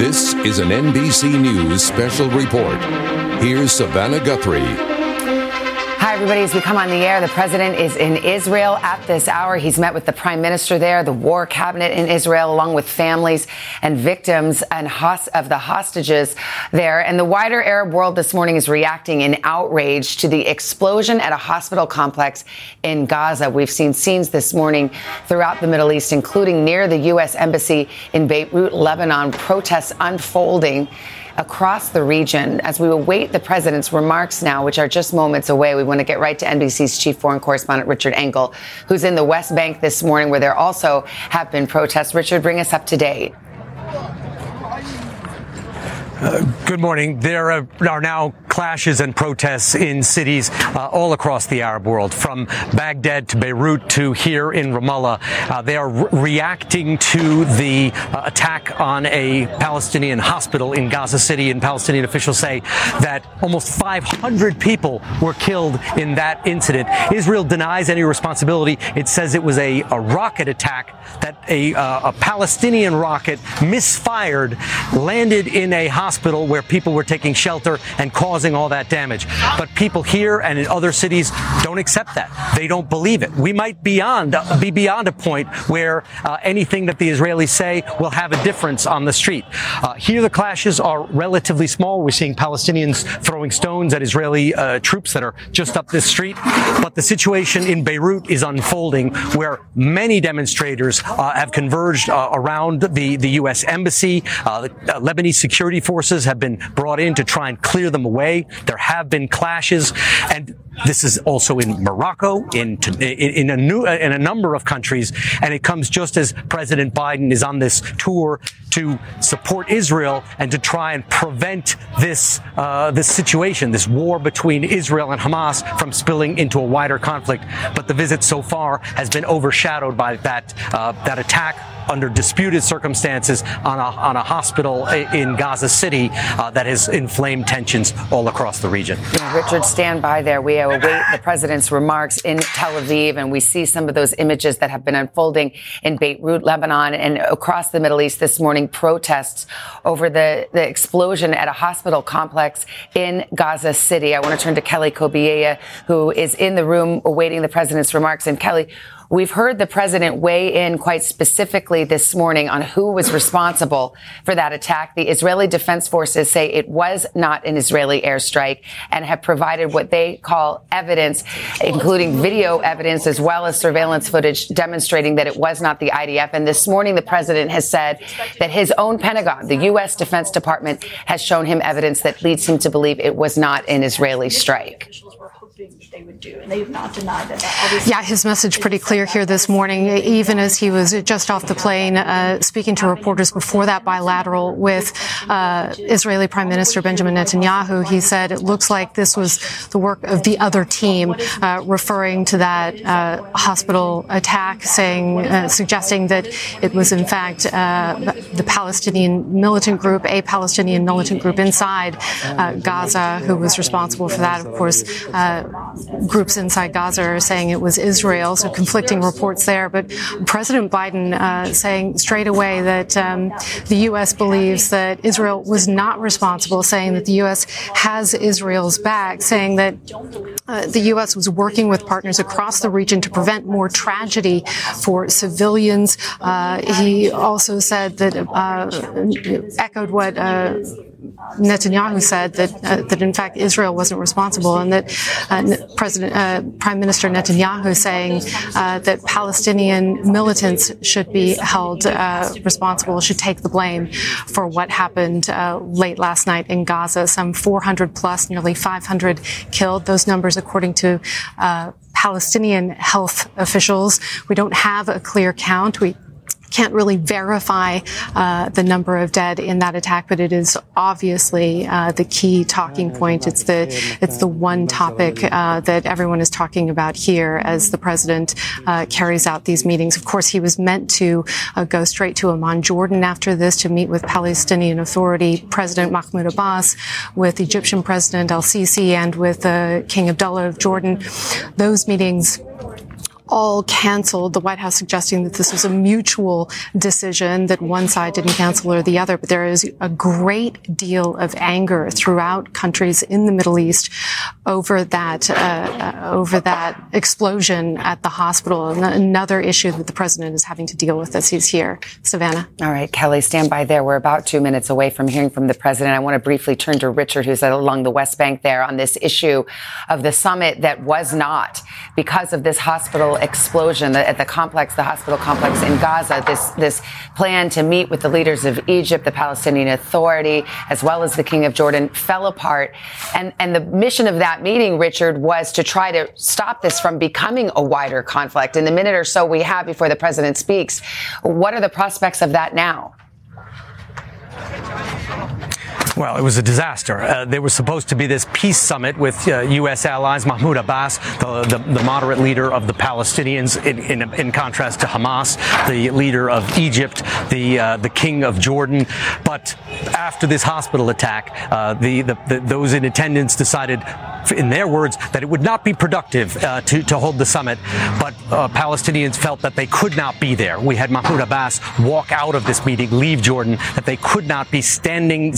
This is an NBC News special report. Here's Savannah Guthrie. Hi, everybody. As we come on the air, the president is in Israel at this hour. He's met with the prime minister there, the war cabinet in Israel, along with families and victims and of the hostages there. And the wider Arab world this morning is reacting in outrage to the explosion at a hospital complex in Gaza. We've seen scenes this morning throughout the Middle East, including near the U.S. embassy in Beirut, Lebanon, protests unfolding across the region. As we await the president's remarks now, which are just moments away, we want to get right to NBC's chief foreign correspondent, Richard Engel, who's in the West Bank this morning, where there also have been protests. Richard, bring us up to date. Good morning. There are now clashes and protests in cities all across the Arab world, from Baghdad to Beirut to here in Ramallah. They are reacting to the attack on a Palestinian hospital in Gaza City, and Palestinian officials say that almost 500 people were killed in that incident. Israel denies any responsibility. It says it was a rocket attack, that a Palestinian rocket misfired, landed in a hospital where people were taking shelter and causing all that damage. But people here and in other cities don't accept that. They don't believe it. We might be beyond a point where anything that the Israelis say will have a difference on the street. Here the clashes are relatively small. We're seeing Palestinians throwing stones at Israeli troops that are just up this street. But the situation in Beirut is unfolding, where many demonstrators have converged around the U.S. embassy. The Lebanese security forces have been brought in to try and clear them away. There have been clashes, and this is also in Morocco, in a number of countries, and it comes just as President Biden is on this tour to support Israel and to try and prevent this situation, this war between Israel and Hamas, from spilling into a wider conflict. But the visit so far has been overshadowed by that attack under disputed circumstances on a hospital in Gaza City that has inflamed tensions all across the region. Richard, stand by there. We await the president's remarks in Tel Aviv, and we see some of those images that have been unfolding in Beirut, Lebanon, and across the Middle East this morning. Protests over the explosion at a hospital complex in Gaza City. I want to turn to Kelly Cobiella, who is in the room awaiting the president's remarks. And Kelly, we've heard the president weigh in quite specifically this morning on who was responsible for that attack. The Israeli Defense Forces say it was not an Israeli airstrike and have provided what they call evidence, including video evidence as well as surveillance footage demonstrating that it was not the IDF. And this morning, the president has said that his own Pentagon, the U.S. Defense Department, has shown him evidence that leads him to believe it was not an Israeli strike. They would do, and they have not denied that. Yeah, his message pretty clear here this morning, even as he was just off the plane speaking to reporters before that bilateral with Israeli Prime Minister Benjamin Netanyahu. He said it looks like this was the work of the other team, referring to that hospital attack, suggesting that it was in fact the a Palestinian militant group inside Gaza who was responsible for that. Of course, groups inside Gaza are saying it was Israel, so conflicting reports there. But President Biden saying straight away that the U.S. believes that Israel was not responsible, saying that the U.S. has Israel's back, saying that the U.S. was working with partners across the region to prevent more tragedy for civilians. He also said that, echoed what Netanyahu said, that in fact Israel wasn't responsible, and that Prime Minister Netanyahu saying that Palestinian militants should be held responsible, should take the blame for what happened late last night in Gaza. Some 400 plus, nearly 500 killed. Those numbers, according to Palestinian health officials. We don't have a clear count. We can't really verify the number of dead in that attack, but it is obviously the key talking point. It's the one topic that everyone is talking about here as the president carries out these meetings. Of course, he was meant to go straight to Amman, Jordan after this to meet with Palestinian Authority President Mahmoud Abbas, with Egyptian President al-Sisi, and with King Abdullah of Jordan. Those meetings all canceled, the White House suggesting that this was a mutual decision, that one side didn't cancel or the other. But there is a great deal of anger throughout countries in the Middle East over that explosion at the hospital. Another issue that the president is having to deal with as he's here. Savannah. All right, Kelly, stand by there. We're about 2 minutes away from hearing from the president. I want to briefly turn to Richard, who's along the West Bank there, on this issue of the summit that was not, because of this hospital explosion at the hospital complex in Gaza, this plan to meet with the leaders of Egypt, the Palestinian Authority, as well as the King of Jordan, fell apart. And the mission of that meeting, Richard, was to try to stop this from becoming a wider conflict. In the minute or so we have before the president speaks, what are the prospects of that now? Well, it was a disaster. There was supposed to be this peace summit with U.S. allies. Mahmoud Abbas, the moderate leader of the Palestinians, in contrast to Hamas, the leader of Egypt, the king of Jordan. But after this hospital attack, those in attendance decided, in their words, that it would not be productive to hold the summit. But Palestinians felt that they could not be there. We had Mahmoud Abbas walk out of this meeting, leave Jordan, that they could not be standing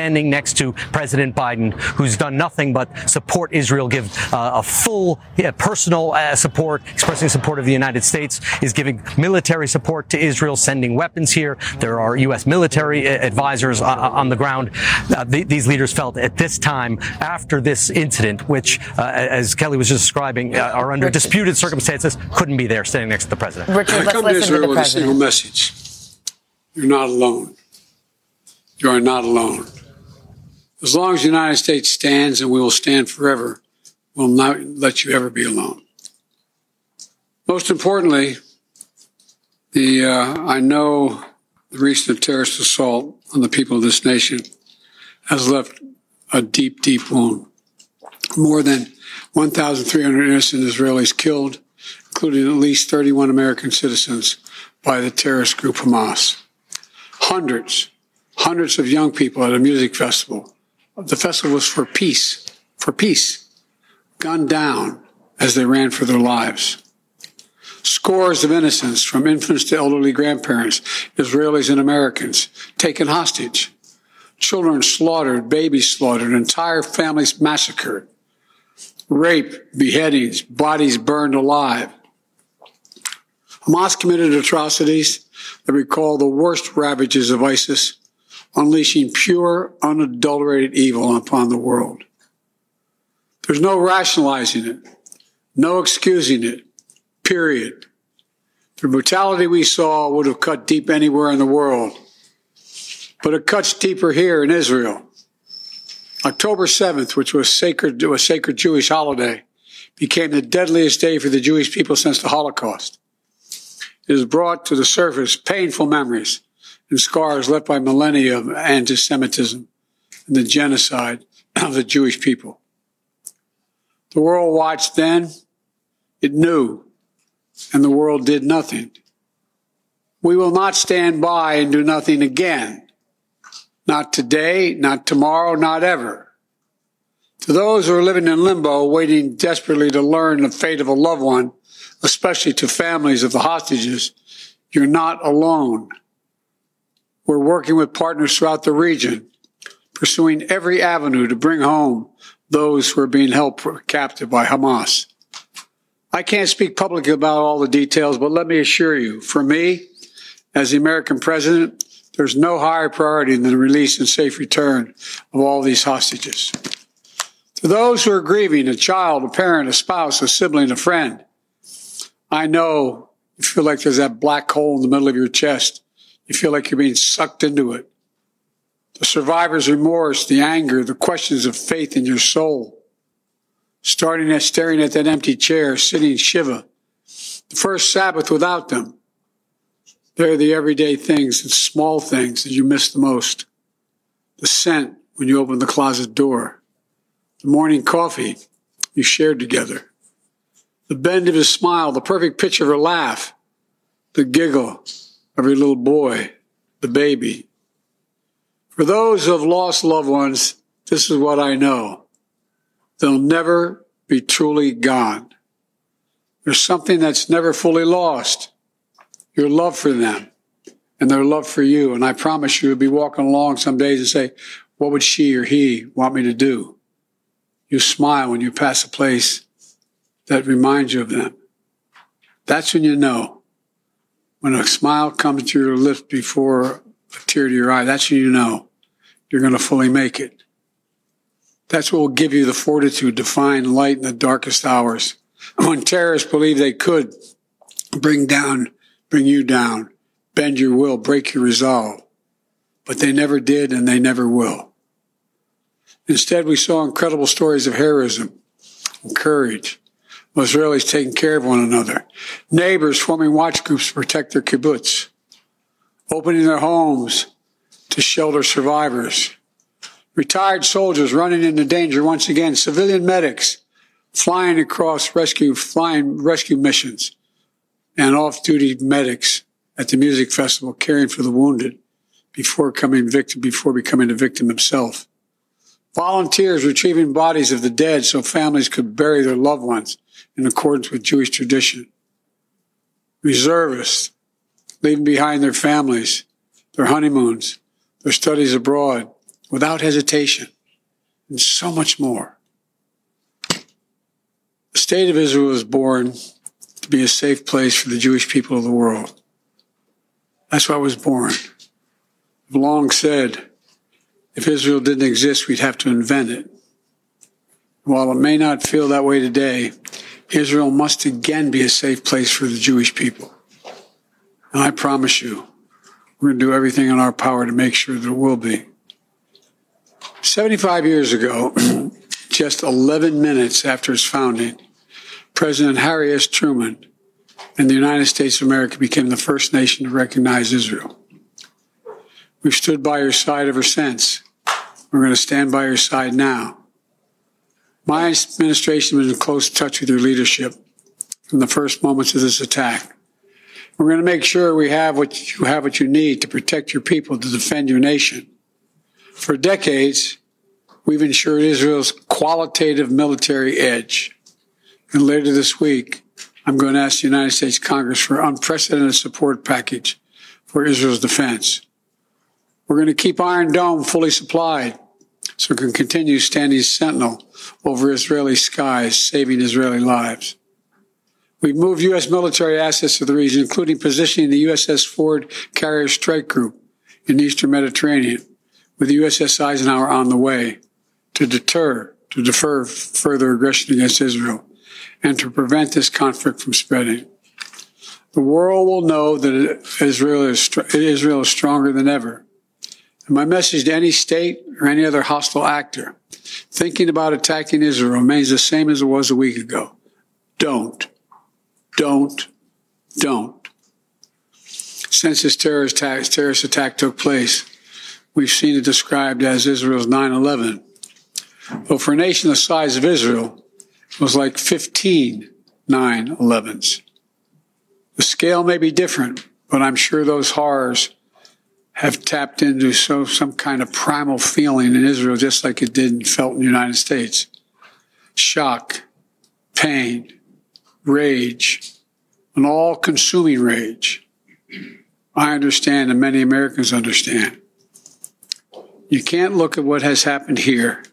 next to President Biden, who's done nothing but support Israel, give a full personal support, expressing support of the United States, is giving military support to Israel, sending weapons here. There are U.S. military advisors on the ground. These leaders felt at this time, after this incident, which, as Kelly was just describing, are under disputed circumstances, couldn't be there standing next to the president. Richard, let's listen to the president. I come to Israel with a single message. You're not alone. You are not alone. As long as the United States stands, and we will stand forever, we'll not let you ever be alone. Most importantly, I know the recent terrorist assault on the people of this nation has left a deep, deep wound. More than 1,300 innocent Israelis killed, including at least 31 American citizens, by the terrorist group Hamas. Hundreds of young people at a music festival. The festival was for peace, gunned down as they ran for their lives. Scores of innocents, from infants to elderly grandparents, Israelis and Americans, taken hostage. Children slaughtered, babies slaughtered, entire families massacred. Rape, beheadings, bodies burned alive. Hamas committed atrocities that recall the worst ravages of ISIS, unleashing pure, unadulterated evil upon the world. There's no rationalizing it, no excusing it, period. The brutality we saw would have cut deep anywhere in the world, but it cuts deeper here in Israel. October 7th, which was a sacred Jewish holiday, became the deadliest day for the Jewish people since the Holocaust. It has brought to the surface painful memories and scars left by millennia of anti-Semitism and the genocide of the Jewish people. The world watched then, it knew, and the world did nothing. We will not stand by and do nothing again. Not today, not tomorrow, not ever. To those who are living in limbo, waiting desperately to learn the fate of a loved one, especially to families of the hostages, you're not alone. We're working with partners throughout the region, pursuing every avenue to bring home those who are being held captive by Hamas. I can't speak publicly about all the details, but let me assure you, for me, as the American president, there's no higher priority than the release and safe return of all these hostages. To those who are grieving, a child, a parent, a spouse, a sibling, a friend, I know you feel like there's that black hole in the middle of your chest. You feel like you're being sucked into it. The survivor's remorse, the anger, the questions of faith in your soul. Staring at that empty chair, sitting Shiva. The first Sabbath without them. They're the everyday things, it's small things that you miss the most. The scent when you open the closet door. The morning coffee you shared together. The bend of his smile, the perfect pitch of her laugh. The giggle of her little boy, the baby. For those who have lost loved ones, this is what I know. They'll never be truly gone. There's something that's never fully lost. Your love for them and their love for you. And I promise you, you'll be walking along some days and say, what would she or he want me to do? You smile when you pass a place that reminds you of them. That's when you know. When a smile comes to your lips before a tear to your eye, that's when you know you're going to fully make it. That's what will give you the fortitude to find light in the darkest hours. When terrorists believe they could bring you down, bend your will, break your resolve. But they never did and they never will. Instead, we saw incredible stories of heroism and courage. Israelis taking care of one another. Neighbors forming watch groups to protect their kibbutz. Opening their homes to shelter survivors. Retired soldiers running into danger once again. Civilian medics flying across rescue missions, and off-duty medics at the music festival caring for the wounded before becoming a victim himself. Volunteers retrieving bodies of the dead so families could bury their loved ones in accordance with Jewish tradition. Reservists leaving behind their families, their honeymoons, their studies abroad without hesitation, and so much more. The state of Israel was born to be a safe place for the Jewish people of the world. That's why it was born. I've long said, if Israel didn't exist, we'd have to invent it. While it may not feel that way today, Israel must again be a safe place for the Jewish people. And I promise you, we're going to do everything in our power to make sure that it will be. 75 years ago, just 11 minutes after its founding, President Harry S. Truman and the United States of America became the first nation to recognize Israel. We've stood by your side ever since. We're going to stand by your side now. My administration was in close touch with your leadership from the first moments of this attack. We're going to make sure we have what you need to protect your people, to defend your nation. For decades, we've ensured Israel's qualitative military edge. And later this week, I'm going to ask the United States Congress for an unprecedented support package for Israel's defense. We're going to keep Iron Dome fully supplied so it can continue standing sentinel over Israeli skies, saving Israeli lives. We've moved U.S. military assets to the region, including positioning the USS Ford Carrier Strike Group in the Eastern Mediterranean, with the USS Eisenhower on the way, to defer further aggression against Israel and to prevent this conflict from spreading. The world will know that Israel is stronger than ever. And my message to any state or any other hostile actor thinking about attacking Israel remains the same as it was a week ago. Don't. Since this terrorist attack took place, we've seen it described as Israel's 9/11. Though for a nation the size of Israel, it was like 15 9/11s. The scale may be different, but I'm sure those horrors have tapped into some kind of primal feeling in Israel, just like it did and felt in the United States. Shock, pain, rage, an all-consuming rage. I understand, and many Americans understand. You can't look at what has happened here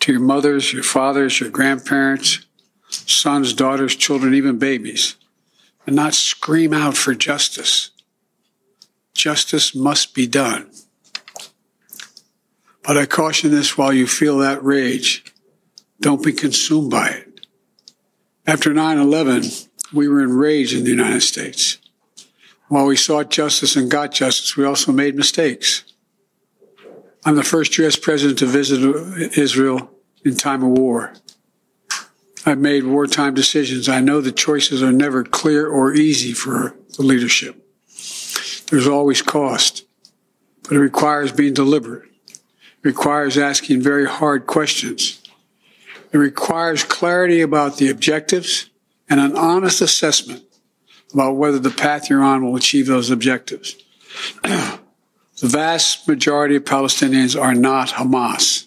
to your mothers, your fathers, your grandparents, sons, daughters, children, even babies, and not scream out for justice. Justice must be done. But I caution this: while you feel that rage, don't be consumed by it. After 9/11, we were enraged in the United States. While we sought justice and got justice, we also made mistakes. I'm the first U.S. president to visit Israel in time of war. I've made wartime decisions. I know the choices are never clear or easy for the leadership. There's always cost, but it requires being deliberate. It requires asking very hard questions. It requires clarity about the objectives and an honest assessment about whether the path you're on will achieve those objectives. The vast majority of Palestinians are not Hamas.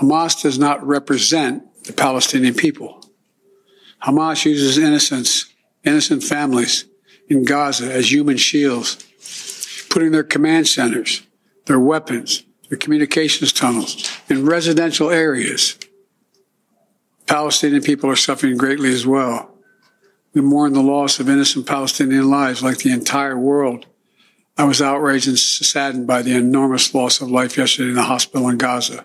Hamas does not represent the Palestinian people. Hamas uses innocent families in Gaza as human shields, putting their command centers, their weapons, their communications tunnels in residential areas. Palestinian people are suffering greatly as well. We mourn the loss of innocent Palestinian lives like the entire world. I was outraged and saddened by the enormous loss of life yesterday in the hospital in Gaza.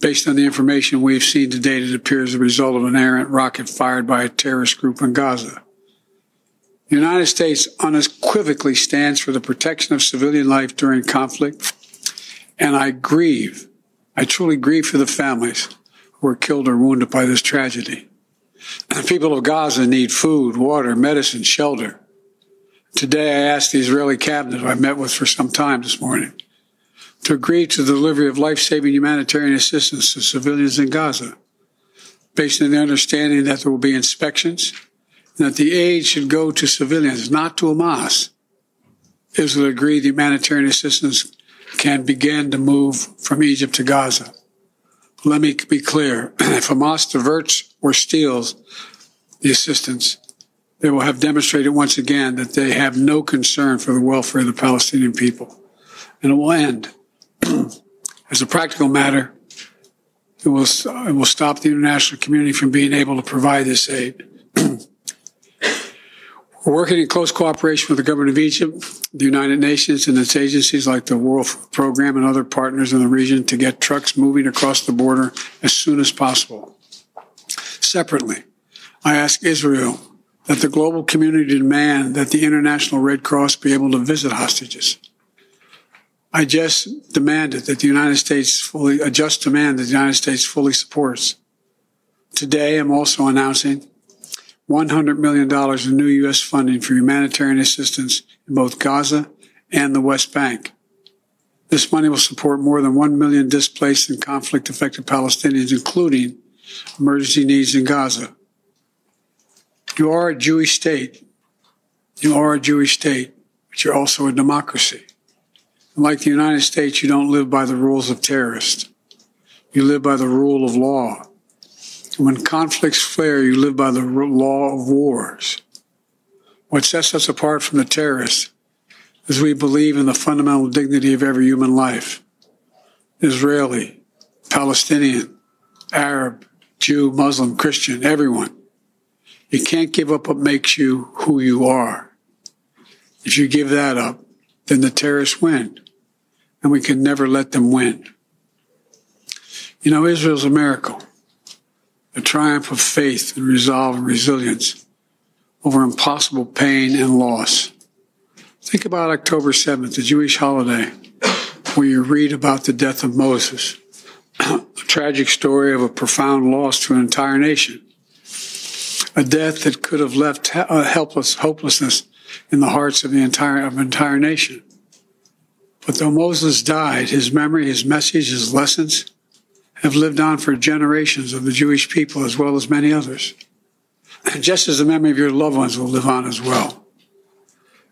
Based on the information we've seen to date, it appears the result of an errant rocket fired by a terrorist group in Gaza. The United States unequivocally stands for the protection of civilian life during conflict, and I truly grieve for the families who were killed or wounded by this tragedy. The people of Gaza need food, water, medicine, shelter. Today, I asked the Israeli cabinet, who I met with for some time this morning, to agree to the delivery of life-saving humanitarian assistance to civilians in Gaza, based on the understanding that there will be inspections and that the aid should go to civilians, not to Hamas. Israel agreed the humanitarian assistance can begin to move from Egypt to Gaza. Let me be clear. If Hamas diverts or steals the assistance, they will have demonstrated once again that they have no concern for the welfare of the Palestinian people. And it will end. As a practical matter, it will stop the international community from being able to provide this aid. We're working in close cooperation with the government of Egypt, the United Nations, and its agencies like the World Food Program and other partners in the region to get trucks moving across the border as soon as possible. Separately, I ask Israel that the global community demand that the International Red Cross be able to visit hostages. I just demanded that the United States fully supports. Today, I'm also announcing $100 million in new U.S. funding for humanitarian assistance in both Gaza and the West Bank. This money will support more than 1 million displaced and conflict-affected Palestinians, including emergency needs in Gaza. You are a Jewish state. You are a Jewish state, but you're also a democracy. And like the United States, you don't live by the rules of terrorists. You live by the rule of law. And when conflicts flare, you live by the law of wars. What sets us apart from the terrorists is we believe in the fundamental dignity of every human life. Israeli, Palestinian, Arab, Jew, Muslim, Christian, everyone. You can't give up what makes you who you are. If you give that up, then the terrorists win, and we can never let them win. You know, Israel's a miracle, a triumph of faith and resolve and resilience over impossible pain and loss. Think about October 7th, the Jewish holiday, where you read about the death of Moses, a tragic story of a profound loss to an entire nation, a death that could have left hopelessness in the hearts of the entire nation. But though Moses died, his memory, his message, his lessons have lived on for generations of the Jewish people as well as many others. And just as the memory of your loved ones will live on as well.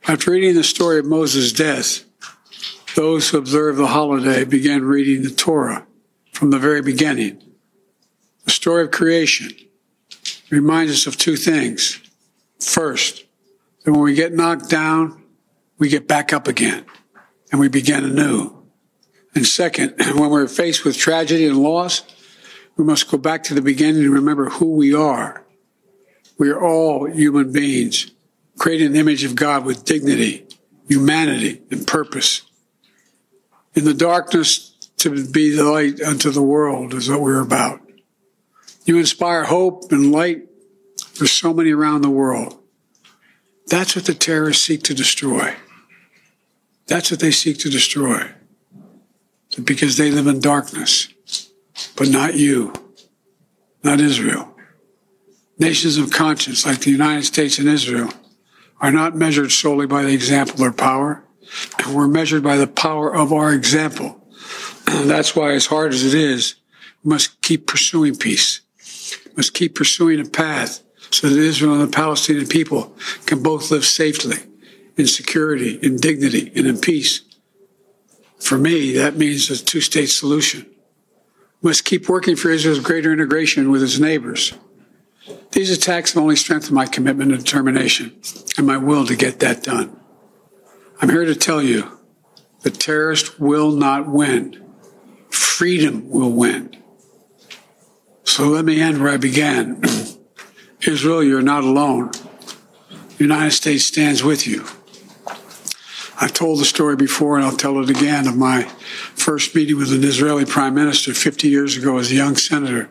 After reading the story of Moses' death, those who observe the holiday began reading the Torah from the very beginning. The story of creation reminds us of two things. First, that when we get knocked down, we get back up again, and we begin anew. And second, when we're faced with tragedy and loss, we must go back to the beginning and remember who we are. We are all human beings, created in the image of God with dignity, humanity, and purpose. In the darkness, to be the light unto the world is what we're about. You inspire hope and light for so many around the world. That's what the terrorists seek to destroy. That's what they seek to destroy. Because they live in darkness. But not you. Not Israel. Nations of conscience like the United States and Israel are not measured solely by the example or power. We're measured by the power of our example. That's why, as hard as it is, we must keep pursuing peace. We must keep pursuing a path so that Israel and the Palestinian people can both live safely, in security, in dignity, and in peace. For me, that means a two-state solution. We must keep working for Israel's greater integration with its neighbors. These attacks have only strengthened my commitment and determination and my will to get that done. I'm here to tell you, the terrorists will not win. Freedom will win. So let me end where I began. Israel, you're not alone. The United States stands with you. I've told the story before, and I'll tell it again, of my first meeting with an Israeli prime minister 50 years ago as a young senator.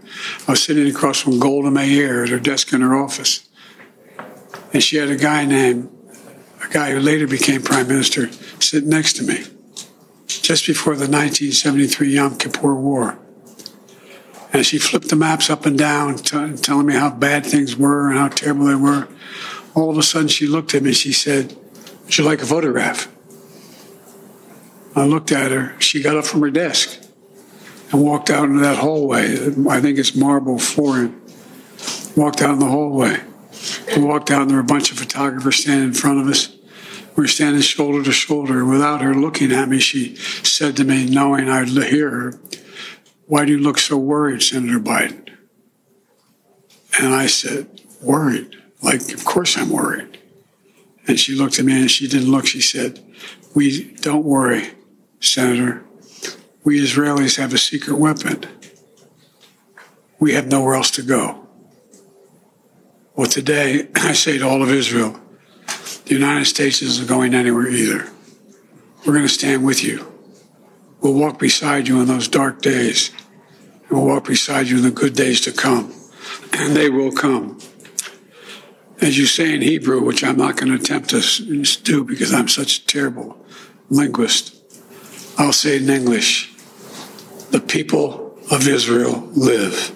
I was sitting across from Golda Meir at her desk in her office. And she had a guy who later became prime minister, sit next to me, just before the 1973 Yom Kippur War. And she flipped the maps up and down, telling me how bad things were and how terrible they were. All of a sudden, she looked at me and she said, "Would you like a photograph?" I looked at her. She got up from her desk and walked out into that hallway. I think it's marble flooring. Walked out in the hallway. We walked out, and there were a bunch of photographers standing in front of us. We were standing shoulder to shoulder. Without her looking at me, she said to me, knowing I'd hear her, "Why do you look so worried, Senator Biden?" And I said, "Worried? Like, of course I'm worried." And she looked at me, and she didn't look. She said, "Don't worry, Senator. We Israelis have a secret weapon. We have nowhere else to go." Well, today, I say to all of Israel, the United States isn't going anywhere either. We're going to stand with you. We'll walk beside you in those dark days. And we'll walk beside you in the good days to come. And they will come. As you say in Hebrew, which I'm not going to attempt to do because I'm such a terrible linguist, I'll say in English, the people of Israel live.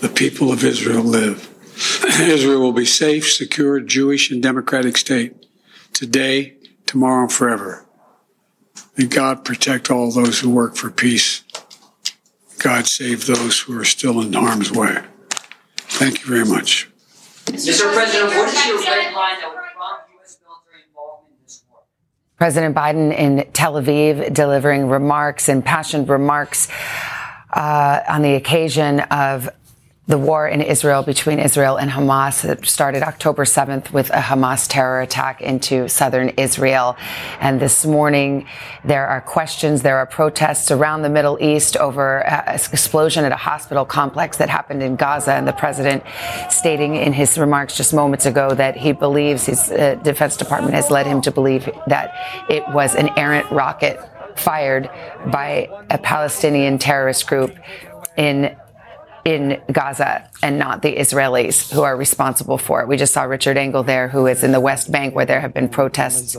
The people of Israel live. Israel will be safe, secure, Jewish, and democratic state today, tomorrow, and forever. And God protect all those who work for peace. God save those who are still in harm's way. Thank you very much. Mr. President, what is your red line that would prompt U.S. military involvement in this war? President Biden in Tel Aviv delivering remarks, impassioned remarks on the occasion of the war in Israel between Israel and Hamas that started October 7th with a Hamas terror attack into southern Israel. And this morning, there are questions, there are protests around the Middle East over an explosion at a hospital complex that happened in Gaza. And the president stating in his remarks just moments ago that he believes his Defense Department has led him to believe that it was an errant rocket fired by a Palestinian terrorist group in Gaza and not the Israelis who are responsible for it. We just saw Richard Engel there, who is in the West Bank, where there have been protests,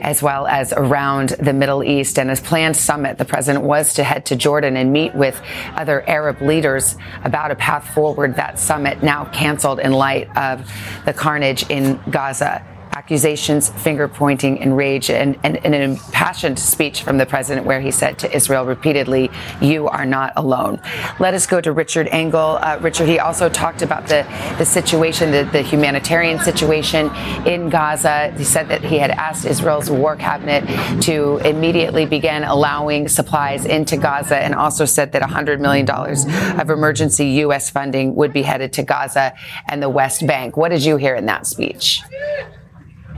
as well as around the Middle East. And as planned summit, the president was to head to Jordan and meet with other Arab leaders about a path forward. That summit now canceled in light of the carnage in Gaza. Accusations, finger-pointing, and rage, and an impassioned speech from the president where he said to Israel repeatedly, "You are not alone." Let us go to Richard Engel. Richard, he also talked about the situation, the humanitarian situation in Gaza. He said that he had asked Israel's war cabinet to immediately begin allowing supplies into Gaza, and also said that $100 million of emergency U.S. funding would be headed to Gaza and the West Bank. What did you hear in that speech?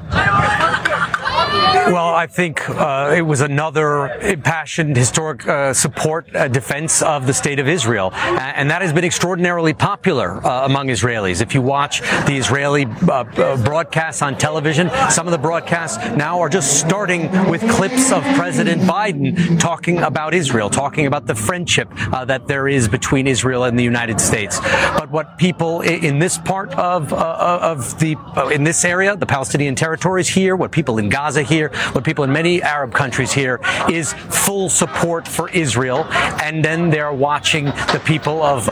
Well, I think it was another impassioned, historic support, defense of the state of Israel. And that has been extraordinarily popular among Israelis. If you watch the Israeli broadcasts on television, some of the broadcasts now are just starting with clips of President Biden talking about Israel, talking about the friendship that there is between Israel and the United States. But what people in this part in this area, the Palestinian territories here, what people in Gaza here, what people in many Arab countries here, is full support for Israel. And then they're watching the people of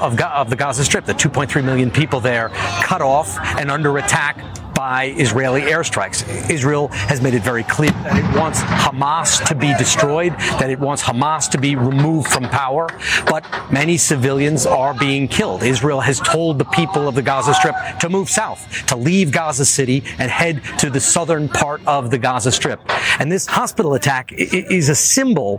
the Gaza Strip, the 2.3 million people there, cut off and under attack by Israeli airstrikes. Israel has made it very clear that it wants Hamas to be destroyed, that it wants Hamas to be removed from power, but many civilians are being killed. Israel has told the people of the Gaza Strip to move south, to leave Gaza City and head to the southern part of the Gaza Strip. And this hospital attack is a symbol.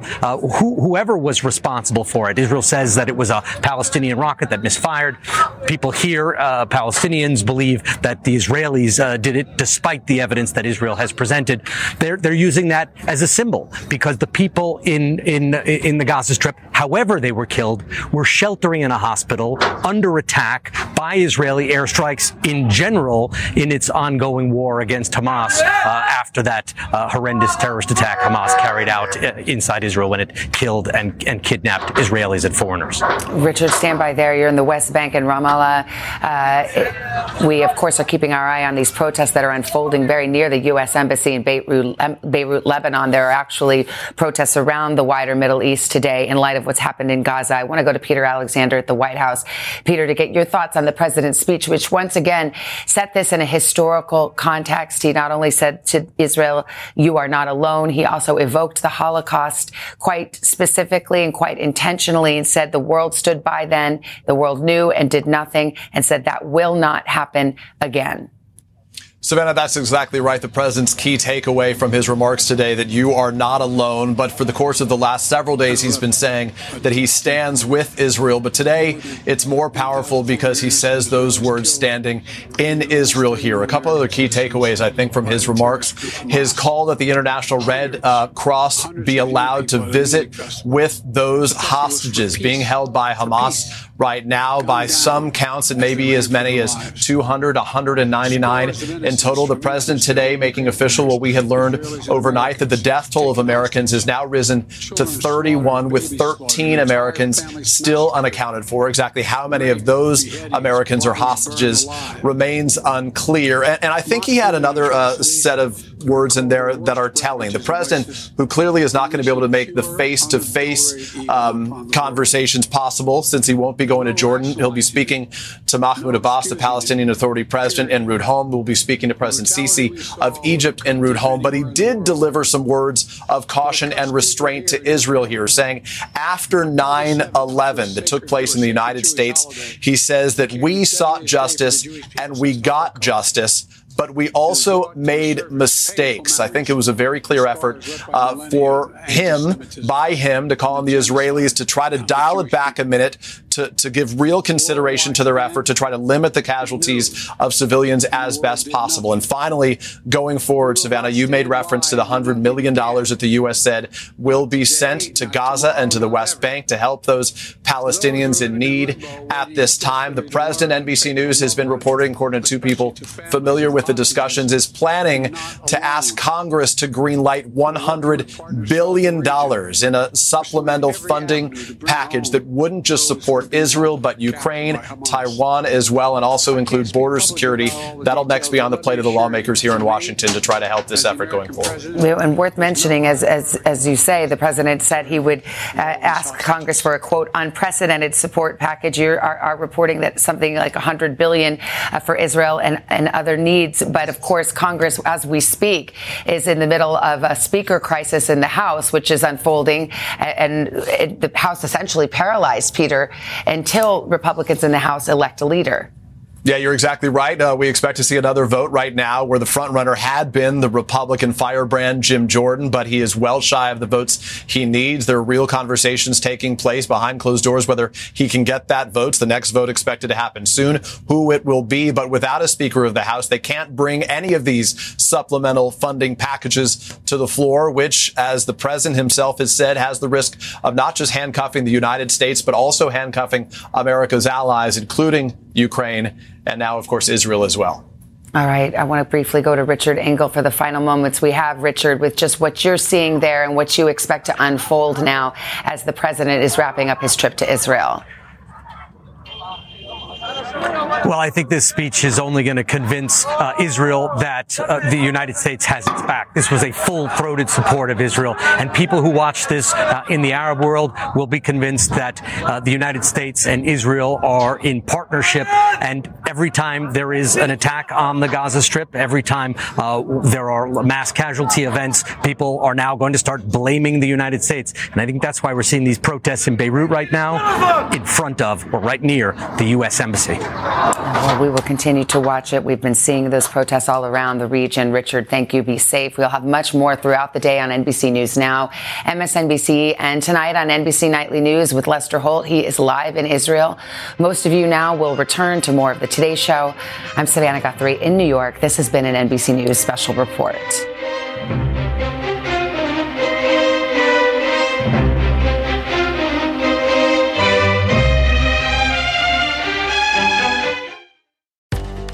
Whoever was responsible for it, Israel says that it was a Palestinian rocket that misfired. People here, Palestinians, believe that the Israelis did it, despite the evidence that Israel has presented. They're using that as a symbol because the people in the Gaza Strip, however they were killed, were sheltering in a hospital under attack by Israeli airstrikes in general in its ongoing war against Hamas after that horrendous terrorist attack Hamas carried out inside Israel when it killed and kidnapped Israelis and foreigners. Richard, stand by there. You're in the West Bank and Ramallah. We, of course, are keeping our eye on these protests that are unfolding very near the U.S. Embassy in Beirut, Lebanon. There are actually protests around the wider Middle East today in light of what's happened in Gaza. I want to go to Peter Alexander at the White House. Peter, to get your thoughts on the president's speech, which once again set this in a historical context. He not only said to Israel, you are not alone, he also evoked the Holocaust quite specifically and quite intentionally and said the world stood by then, the world knew and did nothing, and said that will not happen again. Savannah, that's exactly right. The president's key takeaway from his remarks today, that you are not alone. But for the course of the last several days, he's been saying that he stands with Israel. But today, it's more powerful because he says those words standing in Israel here. A couple other key takeaways, I think, from his remarks. His call that the International Red Cross be allowed to visit with those hostages being held by Hamas right now. By some counts, it may be as many as 200, 199 in total. The president today making official what we had learned overnight, that the death toll of Americans has now risen to 31, with 13 Americans still unaccounted for. Exactly how many of those Americans or hostages remains unclear. And I think he had another set of words in there that are telling. The president, who clearly is not going to be able to make the face-to-face conversations possible, since he won't be going to Jordan. He'll be speaking to Mahmoud Abbas, the Palestinian Authority president, en route home. We'll be speaking to President Sisi of Egypt en route home. But he did deliver some words of caution and restraint to Israel here, saying after 9/11 that took place in the United States, he says that we sought justice and we got justice, but we also made mistakes. I think it was a very clear effort for him, by him, to call on the Israelis to try to dial it back a minute, to give real consideration to their effort to try to limit the casualties of civilians as best possible. And finally, going forward, Savannah, you made reference to the $100 million that the U.S. said will be sent to Gaza and to the West Bank to help those Palestinians in need at this time. The president, NBC News, has been reporting, according to two people familiar with the discussions, is planning to ask Congress to greenlight $100 billion in a supplemental funding package that wouldn't just support Israel, but Ukraine, Taiwan as well, and also include border security. That'll next be on the plate of the lawmakers here in Washington to try to help this effort going forward. And worth mentioning, as you say, the president said he would ask Congress for a, quote, unprecedented support package. You are reporting that something like $100 billion for Israel and other needs. But of course, Congress, as we speak, is in the middle of a speaker crisis in the House, which is unfolding. And the House essentially paralyzed, Peter, until Republicans in the House elect a leader. Yeah, you're exactly right. We expect to see another vote right now where the front runner had been the Republican firebrand Jim Jordan, but he is well shy of the votes he needs. There are real conversations taking place behind closed doors whether he can get that vote. The next vote expected to happen soon, who it will be. But without a Speaker of the House, they can't bring any of these supplemental funding packages to the floor, which, as the president himself has said, has the risk of not just handcuffing the United States, but also handcuffing America's allies, including Ukraine, and now, of course, Israel as well. All right. I want to briefly go to Richard Engel for the final moments we have, Richard, with just what you're seeing there and what you expect to unfold now as the president is wrapping up his trip to Israel. Well, I think this speech is only going to convince Israel that the United States has its back. This was a full-throated support of Israel, and people who watch this in the Arab world will be convinced that the United States and Israel are in partnership, and every time there is an attack on the Gaza Strip, every time there are mass casualty events, people are now going to start blaming the United States. And I think that's why we're seeing these protests in Beirut right now in front of or right near the U.S. Embassy. Well, we will continue to watch it. We've been seeing those protests all around the region. Richard, thank you. Be safe. We'll have much more throughout the day on NBC News Now, MSNBC, and tonight on NBC Nightly News with Lester Holt. He is live in Israel. Most of you now will return to more of the Today Show. I'm Savannah Guthrie in New York. This has been an NBC News special report.